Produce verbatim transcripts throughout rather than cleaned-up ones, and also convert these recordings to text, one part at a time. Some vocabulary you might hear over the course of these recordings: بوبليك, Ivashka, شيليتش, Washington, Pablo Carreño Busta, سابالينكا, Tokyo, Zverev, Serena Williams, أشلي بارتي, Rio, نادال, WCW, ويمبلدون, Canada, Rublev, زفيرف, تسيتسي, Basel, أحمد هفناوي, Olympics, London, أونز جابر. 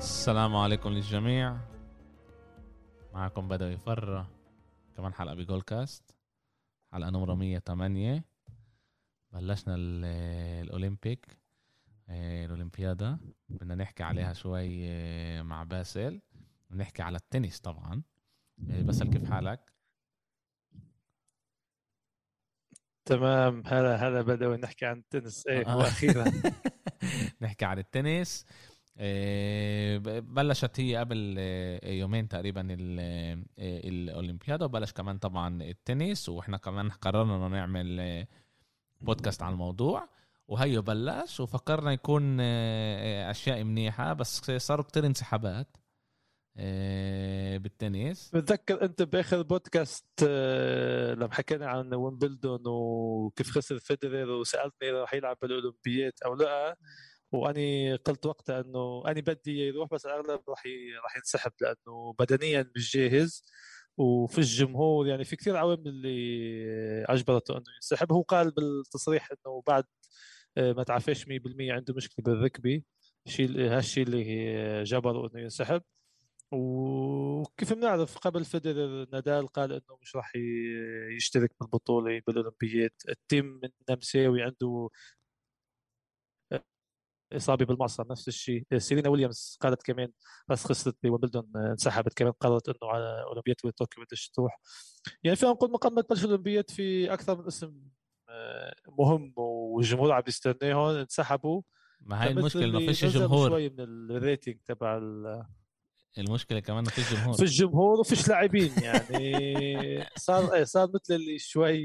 السلام عليكم للجميع. معكم بدوي فرة كمان حلقة بجولكاست، حلقة نمرة مية وثمانية. بلشنا الأولمبيك الأولمبيادة، بدنا نحكي عليها شوي مع باسل، ونحكي على التنس طبعا. باسل كيف حالك؟ تمام. هلا هلا بدوي، نحكي عن التنس. ايه واخيرا نحكي عن التنس. بلشت هي قبل يومين تقريبا الأولمبياد، وبلش كمان طبعا التنس، وإحنا كمان قررنا نعمل بودكاست عن الموضوع، وهي بلش وفكرنا يكون أشياء منيحة، بس صاروا كتير انسحابات بالتنس. بتذكر أنت بآخر بودكاست لما حكينا عن ويمبلدون وكيف خسر فيدرر، وسألتني راح يلعب بالأولمبياد أو لا، واني قلت وقتها انه اني بدي يروح، بس اغلب راح راح ينسحب لانه بدنيا مش جاهز، وفي الجمهور يعني في كثير عوامل اللي اجبرته انه ينسحب. هو قال بالتصريح انه بعد ما تعافاش مية بالمية عنده مشكله بالركبه، شيء هالشيء اللي جبره انه ينسحب. وكيف بنعرف قبل فيدرر نادال قال انه مش راح يشترك بالبطوله بالاولمبياد. التيم النمساوي عنده إصابة بالمعصم، نفس الشيء سيرينا ويليامز قالت كمان، بس خسرت بويمبلدون انسحبت كمان، قررت إنه على أولمبياد طوكيو بدش تروح. يعني فينا نقول مقامات بلش الأولمبياد في أكثر من اسم مهم والجمهور عم يستناهم، انسحبوا. ما هاي المشكلة، ما فيش جمهور. شوي من الريتنج تبع ال... المشكلة كمان ما فيش جمهور. فيش جمهور وفيش لاعبين، يعني صار صار مثل اللي شوي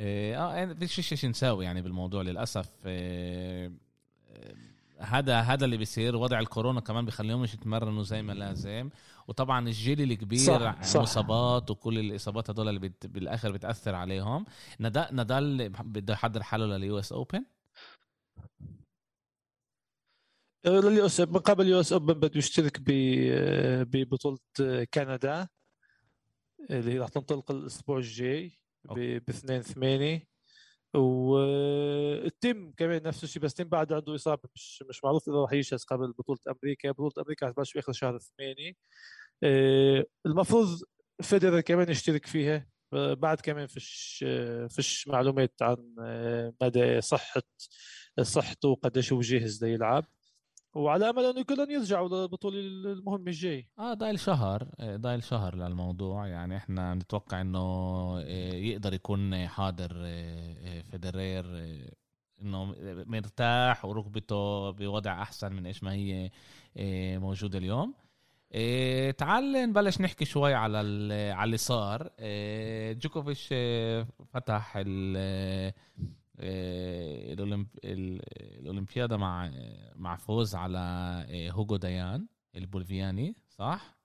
اه فيش شيء نساوي يعني بالموضوع للاسف. آه هذا هذا اللي بيصير، وضع الكورونا كمان بيخليهم مش يتمرنوا زي ما لازم، وطبعا الجيل الكبير مصابات، وكل الاصابات هذول اللي بت... بالاخر بتاثر عليهم. نادال نادال بده يحضر حاله لليو اس اوبن، لليو اس اوبن قبل اليو اس اوبن بده يشترك ب ببطوله كندا اللي راح تنطلق الاسبوع الجاي باثنين ثمانية، والتيم كمان نفس الشيء، بس تيم بعد عنده إصابة مش مش معروف إذا راح يجهز قبل بطولة أمريكا. بطولة أمريكا هتبلش في آخر شهر ثمانية، المفروض فيدرر كمان يشترك فيها. بعد كمان فيش فيش معلومات عن مدى صحة صحته وقديش هو جاهز ليلعب، وعلى أمل أنه كلهم يرجعوا للبطولة المهمة الجاي. آه دايل شهر دايل شهر للموضوع، يعني إحنا نتوقع أنه يقدر يكون حاضر فيدرير، أنه مرتاح وركبته بوضع أحسن من إيش ما هي موجودة اليوم. تعال نبلش نحكي شوي على على اللي صار. جوكوفيتش فتح ال الأولمبيادة مع مع فوز على هوغو ديان البولفياني، صح؟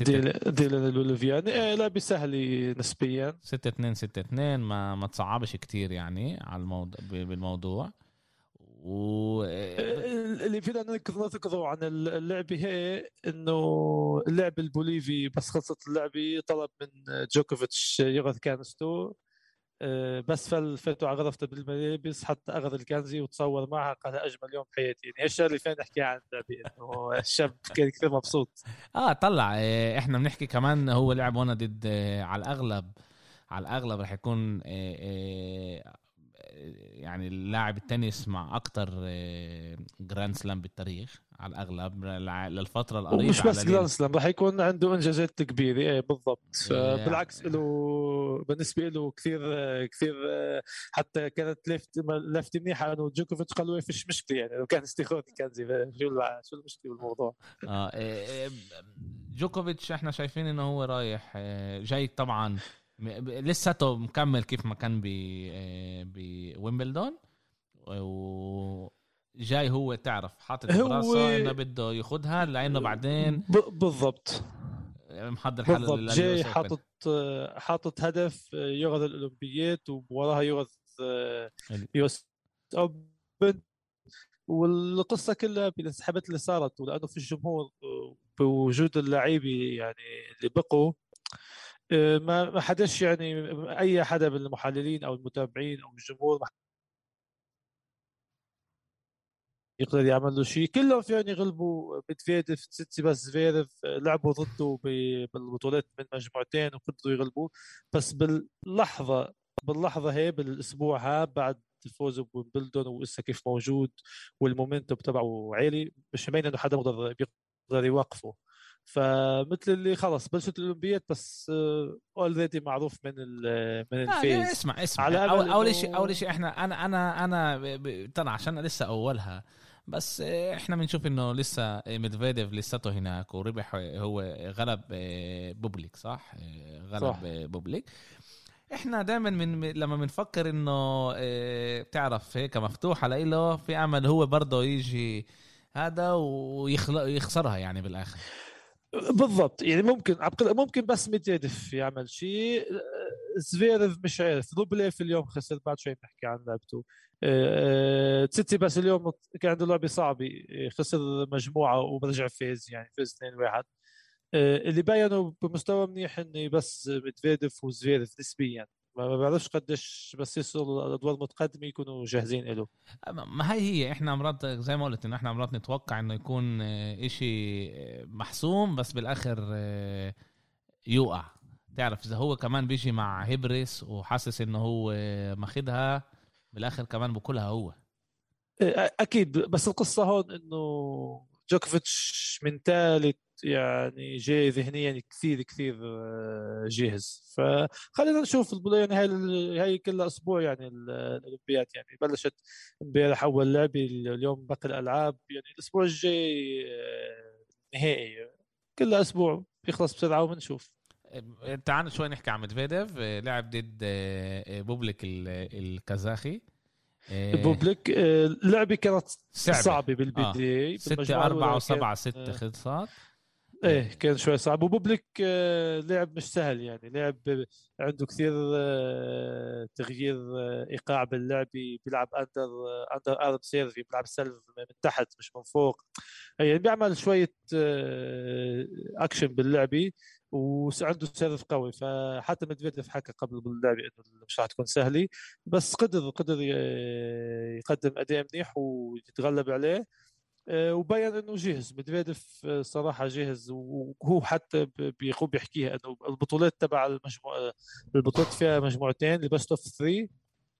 ديلان البولفياني لا بسهل نسبيا، ستة اثنين ستة اثنين، ما ما تصعبش كتير يعني على الموضوع بالموضوع. و اللي فينا نذكره عن اللعبة هي إنه اللعب البوليفي، بس خلصت اللعبة طلب من جوكوفيتش يغرز كانستو، بس فاتوا على غرفته بالملابس، حتى أخذ الكنزي وتصور معها، قال أجمل يوم بحياتي. يعني هالشيء اللي فين نحكي عنه بأنه الشاب كان كثير مبسوط. آه طلع إحنا بنحكي كمان هو لعب هنا ضد على الأغلب على الأغلب رح يكون يعني اللاعب التنس مع أكتر جراند سلام بالتاريخ على الأغلب للفترة القريبة، مش بس جراند سلام، راح يكون عنده إنجازات كبيرة. إيه بالضبط. آه بالعكس له يعني. بالنسبة له كثير كثير حتى كانت لفت لفت منيحة إنه جوكوفيتش قالوا فيش مشكلة، يعني لو كان استخوتي كان زي شو شو المشكلة بالموضوع. آه إيه جوكوفيتش إحنا شايفين إنه هو رايح جاي طبعا لساته مكمل كيف ما كان بويمبلدون، وجاي هو تعرف حاطط براسه انه بده ياخدها، لانه بعدين بالضبط محضر حاله جاي حاطط حاطط هدف يغرز الاولمبيات، ووراها يغرز يوس اوبن. والقصه كلها بالانسحابات اللي صارت، ولانه في الجمهور بوجود اللعيبه يعني اللي بقوا، ما ما حدش يعني اي حدا من المحللين او المتابعين او الجمهور يقدر يعمل له شيء. كلهم فيهم يغلبوا ميدفيديف ستسي، بس زفيرف لعبوا ضده بالبطولات من مجموعتين وقدروا يغلبوه، بس باللحظة باللحظة هي بالأسبوع ها بعد الفوز بويمبلدون وإسا كيف موجود والمومنتم تبعه عالي، مش مين إنه حدا مقدر يقدر يوقفه. فمثل اللي خلص بلشت الأولمبيات بس already معروف من ال من الفيز. اسمع اسمع أول أول شيء أول شيء إحنا أنا أنا أنا طبعا عشان لسه أولها، بس إحنا بنشوف إنه لسه ميدفيديف لساته هناك وربح، هو غلب بوبليك صح غلب صح. بوبليك احنا دائما من لما بنفكر انه اه بتعرف هيك مفتوح على له في امل هو برضه يجي هذا ويخسرها يعني بالاخر. بالضبط يعني ممكن ممكن بس ميدفيديف يعمل شيء. زفيرف مش عارف، روبليف اليوم خسر بعد شوي بنحكي عن لعبته. أه تسيتسي بس اليوم كان عنده لعبه صعبه، خسر مجموعه وبرجع فاز يعني فاز اثنين واحد. اللي بينوا بمستوى منيح إني بس ميدفيديف وزفيرف نسبياً، ما بعرفش قديش بس يصلوا الأدوار متقدمة يكونوا جاهزين إله. ما هي هي إحنا مرات زي ما قلت إن إحنا مرات نتوقع إنه يكون إشي محسوم بس بالآخر يوقع. تعرف إذا هو كمان بيجي مع هبرس وحاسس إنه هو ماخدها بالآخر كمان بكلها هو. أكيد بس القصة هون إنه جوكوفيتش من ثالث يعني جاي ذهنيا كثير كثير جاهز، فخلينا نشوف البطولة يعني هاي هاي كل أسبوع يعني الأولمبيات يعني بلشت امبارح أول لعبة، اليوم باقي الألعاب، يعني الأسبوع الجاي نهائي كل أسبوع يخلص بسرعة ونشوف. تعال شوي نحكي عن ميدفيديف، لعب ضد بوبليك الكازاخي. بوبليك اللعبة كانت صعبة, صعبة بالبداية آه. ستة أربعة وسبعة ستة خلصات ايه كان شوي صعب، وبوبليك لعب مش سهل يعني لعب عنده كثير تغيير ايقاع باللعبة، بيلعب اندر اندر ارب سيرفي، بيلعب سيلف من تحت مش من فوق، يعني بيعمل شوية اكشن باللعبة وعنده سيرف قوي. فحتى ميدفيديف حكى قبل اللعبة انه مش راح تكون سهلة، بس قدر قدر يقدم اداء منيح ويتغلب عليه وبين انه جاهز. ميدفيديف صراحه جاهز، وهو حتى بيقوم بيحكيها انه البطولات تبع المجموعه البطولات فيها مجموعتين اللي بس توب ثلاثة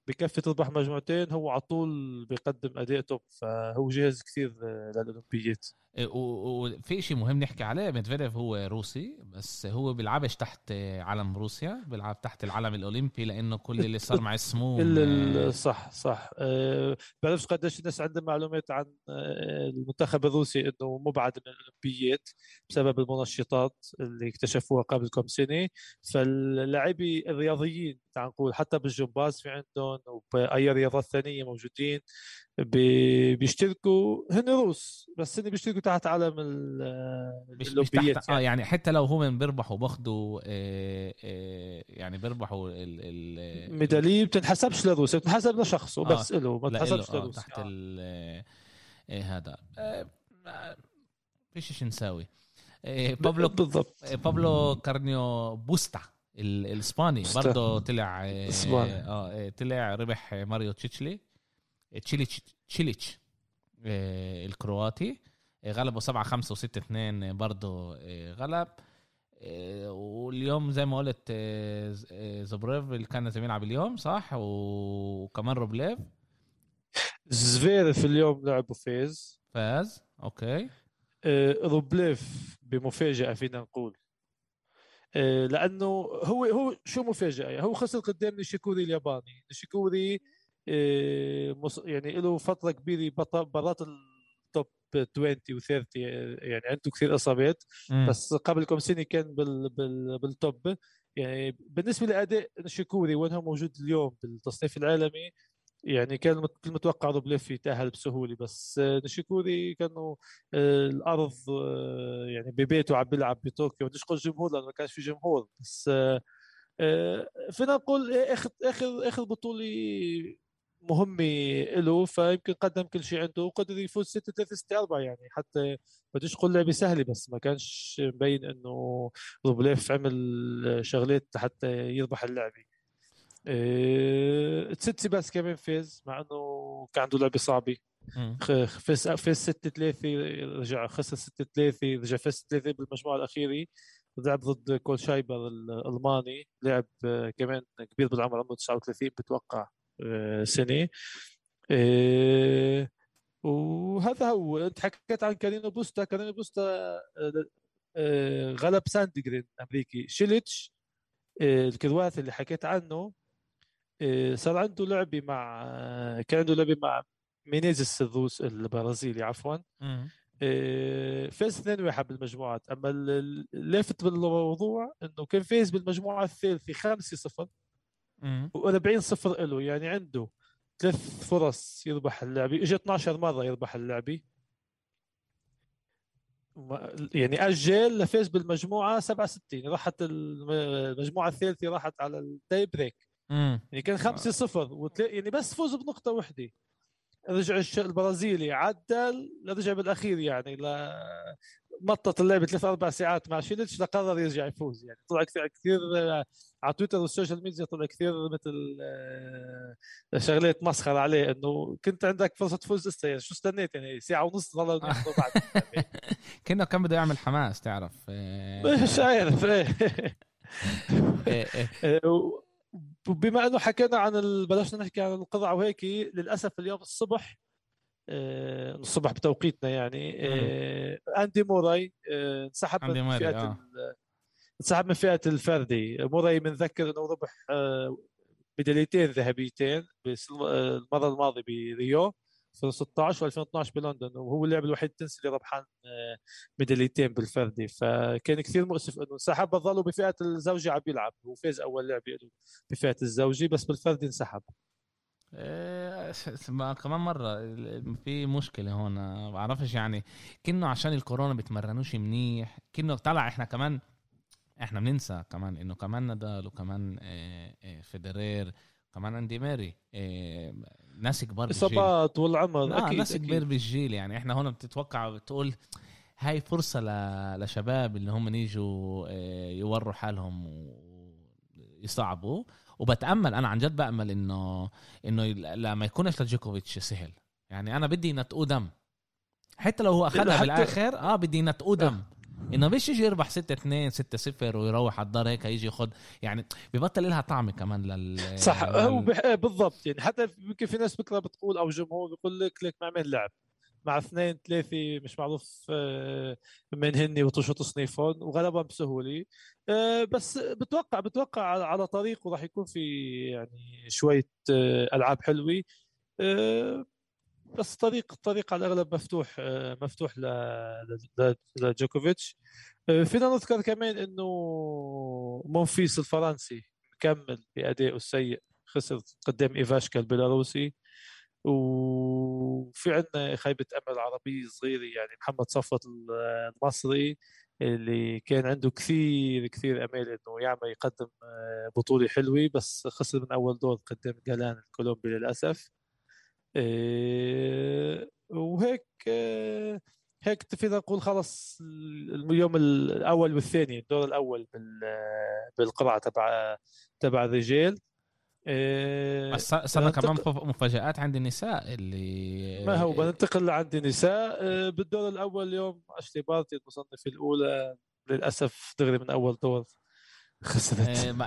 بكفي تربح مجموعتين، هو على طول بيقدم اداء توب، فهو جاهز كثير للاولمبيات. وفي شيء مهم نحكي عليه، ميدفيديف هو روسي بس هو بيلعبش تحت علم روسيا، بيلعب تحت العلم الاولمبي لانه كل اللي صار مع السموم صح صح أه بعرفش قديش الناس عندها معلومات عن المنتخب الروسي انه مبعد من الاولمبيات بسبب المنشطات اللي اكتشفوها قبل كم سنه، فاللاعبين الرياضيين تعال نقول حتى بالجمباز في عندهم وباي رياضه ثانيه موجودين بيشتركوا هن روس، بس هن بيشتركوا تحت علم اللوبيات يعني. آه يعني حتى لو هم بيربحوا باخدوا آه آه يعني بيربحوا الميداليه بتنحسبش لروسيا، بتنحسب لشخصه بس آه له ما بتنحسبش آه لروسيا تحت آه. آه هذا آه فيش ايش نساوي آه بابلو بالضبط آه بابلو كارنيو بوستا الاسباني برضه طلع آه آه طلع ربح ماريو تشيتشلي تشيليتش تشيليتش آه الكرواتي آه غلبوا سبعة خمسة وستة اثنين برضو آه غلب آه واليوم زي ما قلت آه زبريف اللي كان زي يلعب اليوم صح، وكمان روبليف زفيرف اليوم لعبوا فاز فاز اوكي آه روبليف بمفاجأة فينا نقول آه لأنه هو هو شو مفاجأة، هو خسر قدام نيشيكوري الياباني. نيشيكوري يعني له فترة كبيرة برات التوب عشرين وثلاثين يعني عنده كثير إصابات م. بس قبل كم سنة كان بال بال بالتوب يعني بالنسبة لأداء نشيكوري وينهم موجود اليوم بالتصنيف العالمي، يعني كان المتوقع روبليف يتأهل بسهولة، بس نشيكوري كانوا الأرض يعني ببيته عم بيلعب بطوكيو بديش قل جمهور لأنه ما كانش في جمهور، بس فينا نقول آخر آخر آخر بطولة مهمة له، فيمكن قدم كل شيء عنده وقدر يفوز ستة ثلاثة ستة أربعة يعني حتى بديش قول لعبة سهلة، بس ما كانش مبين إنه روبليف عمل شغلات حتى يربح اللعبة. ااا ستسي بس كمان فاز مع إنه كان عنده لعبة صعبة فاز فاز ستة ثلاثة رجع خسر ستة ثلاثة رجع فاز ثلاثة بالمجموعة الأخيرة. لعب ضد كولشايبر الألماني لاعب كمان كبير بالعمر عمره تسعة وثلاثين بتوقع سنة. وهذا هو أنت حكيت عن كارينو بوستا. كارينو بوستا غلب ساندجرين أمريكي. شيليتش الكرواتي اللي حكيت عنه صار عنده لعبة مع كان عنده لعبة مع مينيزيس الروس البرازيلي عفوا فاز اثنين واحد بالمجموعات. أما لافت بالموضوع إنه كان فاز بالمجموعة الثالثة خمسة صفر وأربعين صفر إله، يعني عنده ثلاث فرص يربح اللعبي، إجا اثنا عشر مرة يربح اللعبي، يعني أجل لفاز بالمجموعة سبعة ستين. راحت المجموعة الثالثة راحت على التاي بريك، يعني كان خمسة صفر وتلاقي يعني بس فوز بنقطة واحدة. رجع البرازيلي عدل لرجع بالأخير، يعني مطت اللعبة ثلاث أربع ساعات مع شيلتش لقرر يرجع يفوز. يعني طلع كثير كثير على تويتر والسوشيال ميديا، طلع كثير مثل شغلات مسخرة عليه إنه كنت عندك فرصة تفوز استيقظ شو استنيت، يعني ساعة ونص ظل نحضر بعد كنا كم بده يعمل حماس تعرف مش عارف. بما أنه حكينا عن ال... بلشنا نحكي عن القضاء وهيك، للأسف اليوم الصبح آه... الصبح بتوقيتنا يعني آه... أندي موراي آه... انسحب من, من فئة آه. ال... انسحب من فئة الفردي. موراي منذكر أنه ربح آه... بدليتين ذهبيتين بسل... آه... المرة الماضية بريو في ستة عشر و ألفين واثناشر بلندن، وهو اللاعب الوحيد تنسي اللي ربحان ميداليتين بالفردي. فكان كثير مؤسف انه انسحب. ظلوا بفئه الزوجي عم بيلعب، هو فاز اول لعبه له بفئه الزوجي بس بالفردي انسحب. ايه كمان مره في مشكله هون ما بعرفش، يعني كانه عشان الكورونا بتمرنوش منيح، كانه طلع احنا كمان احنا بننسى كمان انه كمان نادال وكمان فيدرير كمان أندي ماري إيه، ناس كبار بالجيل، إصابات والعمر أكيد ناس كبار بالجيل. يعني إحنا هنا بتتوقع وبتقول هاي فرصة لشباب اللي هم نيجوا يوروا حالهم ويصعبوا. وبتأمل أنا عن جد بأمل إنه إنه لما يكونش لجوكوفيتش سهل، يعني أنا بدي نتقو دم حتى لو هو أخذها بالآخر آه بدي نتقو دم إنه مش يجي يربح ستة اثنين ستة صفر ويروح على الدار، هيك يجي ياخد يعني بيبطل لها طعم كمان لل صح لل... هو بالضبط. يعني حتى يمكن في ناس بكرة بتقول أو جمهور بيقول لك لك مع من لعب مع اثنين ثلاثة مش معروف من هني وطشوا تصنيفهم وغلبهم بسهولة، بس بتوقع بتوقع على طريق وراح يكون في يعني شوية ألعاب حلوة، بس طريق الطريق على الأغلب مفتوح مفتوح ل لجوكوفيتش. فينا نذكر كمان إنه مونفيس الفرنسي مكمل بأدائه السيء، خسر قدام إيفاشكا البيلاروسي. وفي عندنا خيبة أمل عربية صغيرة، يعني محمد صفوت المصري اللي كان عنده كثير كثير أمال إنه يعمل يقدم بطولة حلوة، بس خسر من أول دور قدام جالان الكولومبي للأسف. إيه وهيك إيه هيك فينا نقول خلص اليوم الأول والثاني الدور الأول بال بالقرعة تبع تبع الرجال. إيه بس صار كمان مفاجآت عند النساء اللي ما هو بننتقل عند النساء إيه بالدور الأول اليوم أشلي بارتي المصنفة الأولى للأسف دغري من أول دور خسرت. إيه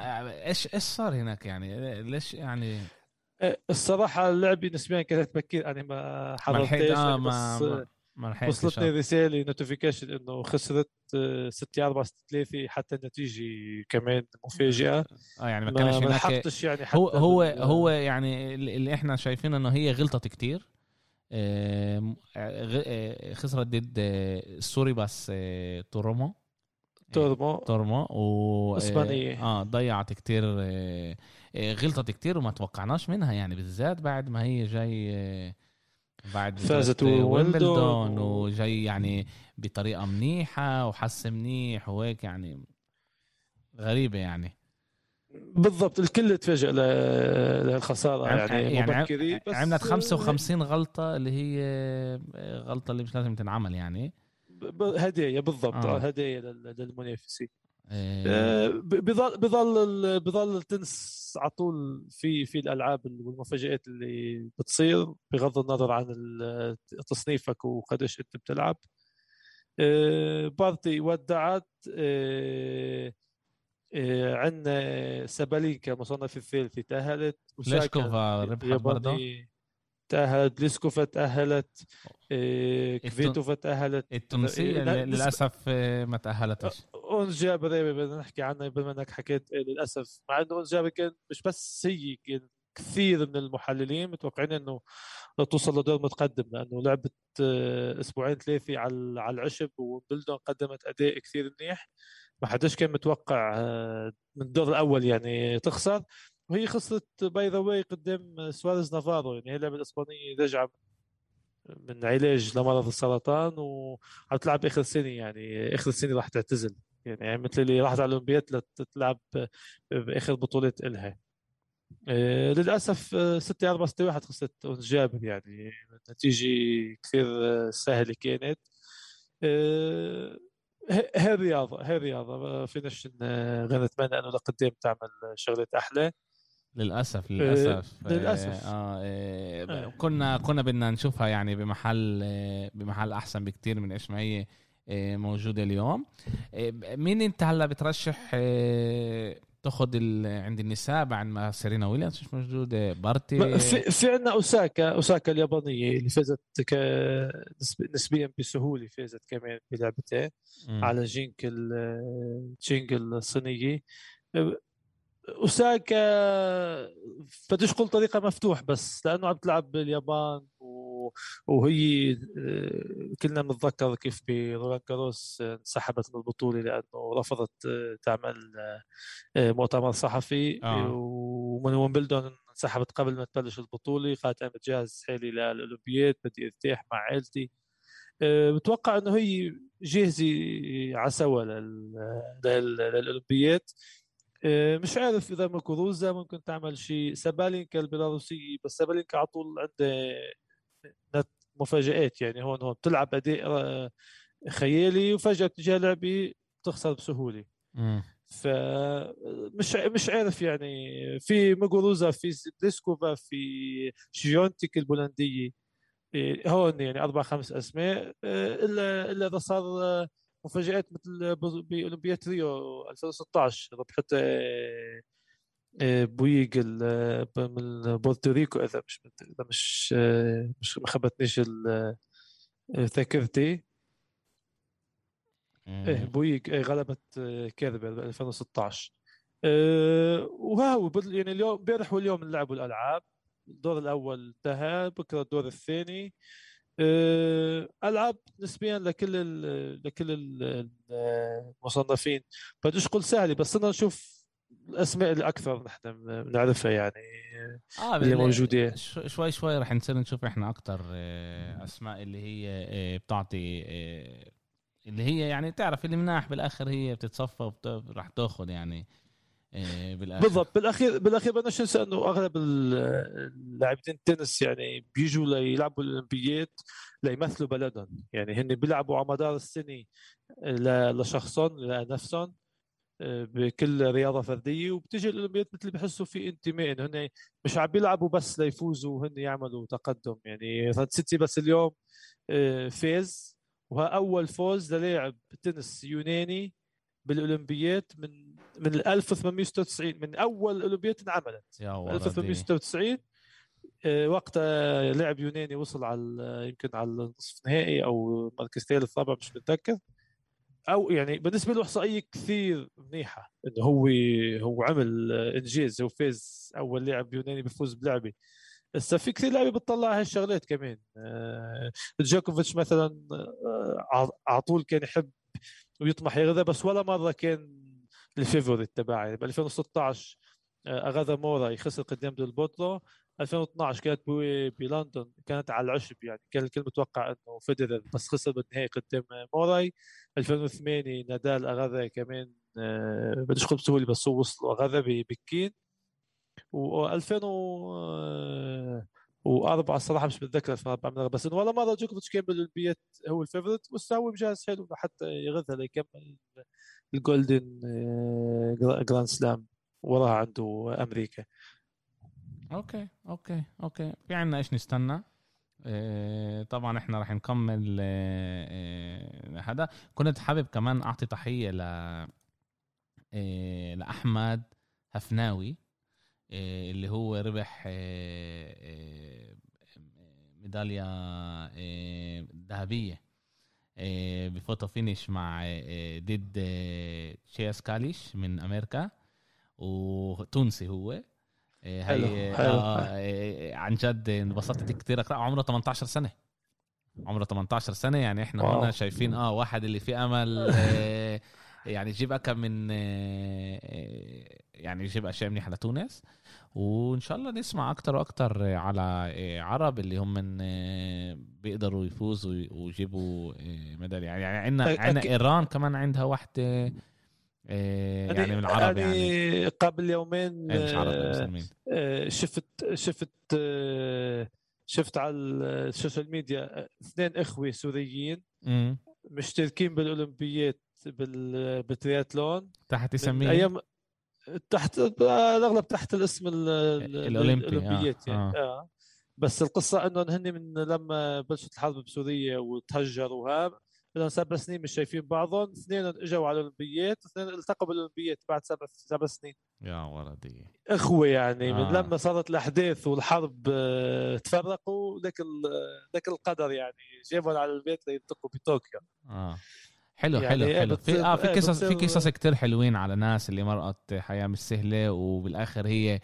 إيش إيش صار هناك يعني ليش يعني الصراحة اللعبة نسبيا كانت بكير، أنا ما حضرتهاش آه بس ما وصلتني رسالة نوتيفيكيشن إنه خسرت ستة أربعة ستة ثلاثة، حتى النتيجة كمان مفاجئة آه يعني ما كانش ما حطش يعني حتى هو هو هو يعني اللي إحنا شايفين إنه هي غلطت كتير. خسرت ضد سوري بس تورمو تورمو تورمو و اسبانيه اه ضيعت كتير غلطت كتير وما توقعناش منها، يعني بالذات بعد ما هي جاي بعد فازت ويمبلدون وجاي يعني بطريقه منيحه وحس منيح وهيك، يعني غريبه يعني بالضبط الكل تفاجئ للخساره يعني, يعني مبكري. بس عملت خمسة وخمسين غلطه اللي هي غلطه اللي مش لازم تنعمل يعني هدايا بالضبط آه. هدايا للمنافسين بظل بظل بظل التنس على طول في في الالعاب والمفاجآت اللي بتصير بغض النظر عن تصنيفك وقديش انت بتلعب. بارتي ودعت عندنا سابالينكا مصنف الثالث تأهلت، وساكا الياباني تأهلت، ليسكوفا تأهلت، كفيتوفا تأهلت، التونسية للأسف ما تأهلتش. أونز جابر بدنا نحكي عنه بما أنك حكيت للأسف، مع أنه أونز جابر كان مش بس سيء، كان كثير من المحللين متوقعين أنه توصل لدور متقدم لأنه لعبت أسبوعين ثلاثة على العشب، وبلدون قدمت أداء كثير منيح، ما حدش كان متوقع من الدور الأول يعني تخسر، وهي خسرت باي ذا واي قدام سواريز نافارو. يعني هي اللعبة الإسبانية رجعت من علاج لمرض السرطان وهتلعب آخر سنة، يعني آخر سنة راح تعتزل، يعني مثل اللي راحت على الأولمبياد لتلعب بآخر بطولة إلها. آه للأسف ستة أربعة ستة واحد خسرت أونز جابر، يعني نتيجة كثير سهلة كانت. آه هاي رياضة، هاي رياضة فينش غير نتمنى أنه لقدام تعمل شغلة أحلى. للأسف للأسف آه، للأسف آه، آه، آه، آه. كنا كنا بدنا نشوفها يعني بمحل آه، بمحل أحسن بكتير من إيش ما هي آه، موجودة اليوم. آه، مين أنت هلا بترشح آه، تأخذ عند النساء بعد ما سيرينا ويليامز مش موجودة؟ بارتي في, في عندنا أوساكا، أوساكا اليابانية اللي فازت ك... نسبيا بسهولة، فازت كمان بلعبتها على جينج ال... جينج الصينية. أوساكا فتش كل طريقة مفتوح بس لأنه عم تلعب باليابان، و... وهي كلنا بنتذكر كيف برولان جاروس انسحبت من البطولة لأنه رفضت تعمل مؤتمر صحفي آه. ومن ويمبلدون انسحبت قبل ما تبلش البطولة، قالت أنا بتجهز حالي للأولمبياد، بدي ارتاح مع عائلتي. بتوقع أنه هي جاهزة عسوة لل... لل... للأولمبياد. مش عارف إذا مكروزة ممكن تعمل شيء. سابالينكا البيلاروسية، بس سابالينكا على طول عنده مفاجآت، يعني هون هون تلعب أداء خيالي وفجأة تجاه لعبي تخسر بسهولة. فمش مش عارف يعني، في مكروزة، في ديسكوفا، في شيونتيك البولندية، هون يعني أربع خمس أسماء. إلا إلا إذا صار مفاجآت مثل بأولمبياد ريو ألفين وستة عشر ربحت بويج من بورتوريكو، إذا مش إذا مش مش ما خبتنيش ذاكرتي. إيه بويج غلبت كاربر ألفين وستة عشر. وهو يعني اليوم بارح واليوم نلعبوا الألعاب، الدور الأول انتهى، بكرة الدور الثاني. ألعاب نسبيا لكل ال لكل ال المصنفين بدوش قل سهلة، بس أنا نشوف الأسماء الأكثر نحن بنعرفها يعني آه اللي موجودة. شوي شوي رح نصير نشوف إحنا أكتر أسماء اللي هي بتعطي، اللي هي يعني تعرف اللي مناح بالآخر هي بتتصفى ورح تأخذ يعني بالآخر. بالضبط. بالأخير بالأخير بدناش ننسى إنه أغلب اللاعبين التنس يعني بيجوا ليلعبوا الأولمبيات ليمثلوا بلدهم، يعني هن بيلعبوا على مدار السنة لشخصهم لنفسهم بكل رياضة فردية، وبتجي الأولمبيات مثل بحسوا في انتماء، هن مش عم بيلعبوا بس ليفوزوا، هن يعملوا تقدم. يعني فرنسيتي بس اليوم فاز، وها أول فوز للاعب تنس يوناني بالأولمبيات من من ألف وثمانمئة وستة وتسعين، من أول أولمبيات انعملت ألف وثمانمئة وستة وتسعين. وقتها لاعب يوناني وصل على يمكن على نصف نهائي أو مركز ثالث رابع مش متذكر، أو يعني بالنسبة له إحصائية كثير منيحة إنه هو هو عمل إنجاز، هو فاز أول لاعب يوناني بفوز بلعبة. هسه في كثير لاعبين بتطلع هالشغلات كمان. جوكوفيتش مثلا على طول كان يحب ويطمح يغذى، بس ولا مرة كان الفيفوريت تبعي. يعني ب ألفين وستة عشر أغذى مورا يخسر قدام دول بوترو، ألفين واثني عشر كانت بلندن كانت على العشب، يعني كان الكل متوقع أنه فيدرر بس خسر بالنهاية قدام موراي. ألفين وثمانية نادال أغذى كمان بديش قلب سهولي بس هو وصل وأغذى ببكين. و ألفين واربعه الصراحه مش متذكر في اربع ملاعب، بس انه ولا مره جوكوفيتش كان بالبيت هو الفيفوريت والساوي مجهز حلو حتى يغثها ليكمل الجولدن جراند سلام وراها عنده امريكا. اوكي اوكي اوكي في عنا ايش نستنى. اه طبعا احنا راح نكمل اه هذا. كنت حابب كمان اعطي تحيه ل اه لاحمد هفناوي اه اللي هو ربح اه اه ميداليه اه ذهبيه اه بفوتو فينيش مع اه ضد اه تشياس كاليش من امريكا وتونسي هو. هاي آه عن جد انبسطت كتير. اقرأ عمره ثمانية عشر سنة، عمره ثمانية عشر سنة يعني احنا واو. هنا شايفين اه واحد اللي فيه امل آه يعني يجيب اكم من آه يعني يجيب اشياء منيحة لتونس، وان شاء الله نسمع اكتر واكتر على عرب اللي هم من آه بيقدروا يفوزوا ويجيبوا آه ميدالية. يعني عنا عنا ايران كمان عندها واحدة يعني, يعني من العرب يعني قبل يومين يعني شفت شفت شفت على السوشيال ميديا اثنين اخوه سوريين م- مشتركين بالاولمبيات بالترياتلون تحت يسميه ايام تحت الاغلب تحت الاسم الاولمبيات آه. يعني آه. بس القصه انهم هن من لما بلشت الحرب بسوريا وتهجروا هاب بدنا سبع سنين مش شايفين بعضهم، اثنين اجوا على الاولمبيات واثنين التقوا بالاولمبيات بعد سبع سبع سنين يا ولدي اخوه يعني آه. من لما صارت الاحداث والحرب تفرقوا لك لك القدر يعني جابهم على البيت ليلتقوا بطوكيو. اه حلو يعني حلو حلو في اه في قصص في قصص كتير حلوين على ناس اللي مرقت حياه مش سهله وبالاخر هي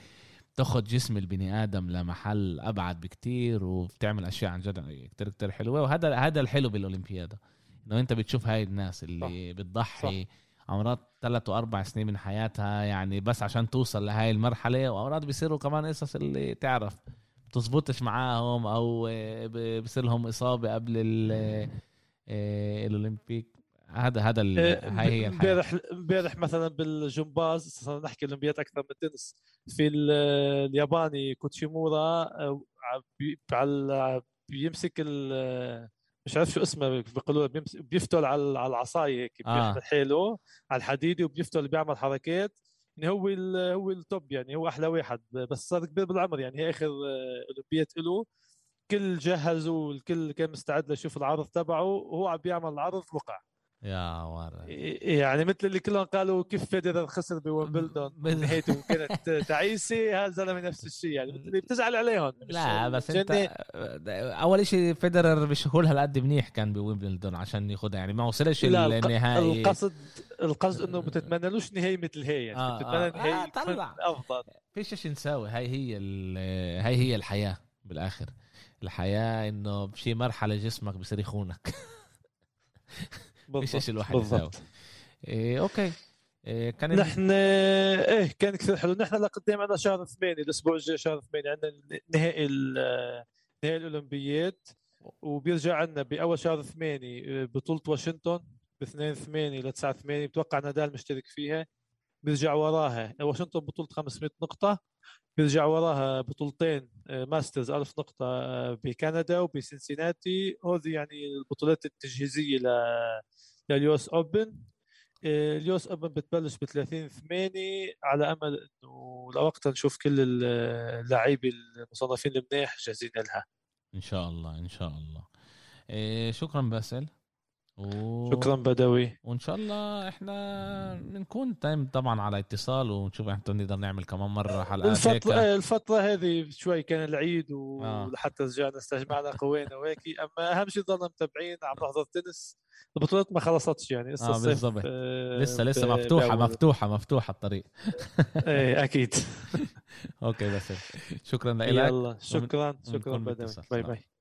تاخذ جسم البني ادم لمحل ابعد بكتير وبتعمل اشياء عن جد كتير كتير حلوه. وهذا هذا الحلو بالاولمبياده لو انت بتشوف هاي الناس اللي صح. بتضحي عمرات ثلاث واربع سنين من حياتها يعني بس عشان توصل لهاي المرحلة، وعمرات بيصيروا كمان قصص اللي تعرف بتزبطش معاهم او بيصير لهم اصابة قبل الاولمبيك. هذا هذا هاي هي الحياة. امبارح امبارح مثلا بالجمباز صرنا نحكي الاولمبيات اكثر من التنس. في الياباني كوتشيمورا على بيمسك ال مش عارف شو اسمه بيقولوا بيفتل على على العصايه هيك بيحط حيله على الحديد وبيفتل بيعمل حركات يعني هو هو التوب يعني هو احلى واحد بس صار كبير بالعمر يعني هي اخر اولمبيات له. كل جهز والكل كان مستعد لشوف العرض تبعه وهو عم بيعمل العرض وقع يا ورد يعني مثل اللي كلهم قالوا كيف فيدرر خسر بويمبلدون نهايته كانت تعيسه. هذا الزلمه نفس الشيء يعني بتزعل عليهم. لا بس انت اول شيء فيدرر بشهولها هالقد منيح كان بويمبلدون عشان ياخذها يعني ما وصلش للنهائي. القصد القصد انه بتتمنالوش نهايه مثل هي يعني آه بتتمنى آه نهايه آه افضل. فيش ايش نساوي هاي هي هاي هي الحياه بالاخر. الحياه انه بشي مرحله جسمك بصير يخونك مش إيش الواحد يساوي. إيه أوكي إيه كان نحن إيه كان كثير حلو. نحن اللي قدام عنا شهر ثمانية الأسبوع الجاي شهر ثمانية عنا نهائي نهائي الأولمبيات وبيرجع عنا بأول شهر ثمانية بطولة واشنطن باثنين ثمانية لتسعة ثمانية بتوقع نادال مشترك فيها بيرجع وراها واشنطن بطولة خمسمائة نقطة بيرجع وراها بطولتين ماسترز ألف نقطة بكندا وبسنسيناتي. هذه يعني البطولات التجهيزية لليوس أوبن. اليوس أوبن بتبلش بثلاثين ثمانية على أمل إنه لوقتها نشوف كل اللاعبين المصنفين المناح جاهزين لها إن شاء الله. إن شاء الله شكرا باسل و... شكرا بدوي وإن شاء الله إحنا بنكون تايم طبعا على اتصال ونشوف إحنا نقدر نعمل كمان مرة حلقة الفترة, الفترة هذه شوي كان العيد ولحتى آه. رجعنا استجمعنا قوينا وهيك. أما أهم شيء ضلنا متابعين عم نحضر تنس. البطولات ما خلصتش يعني لسه آه الصيف آه لسه لسه مفتوحة بأول. مفتوحة مفتوحة الطريق ايه أكيد. أوكي بس شكرا لك. شكرا شكرا بدوي باي باي.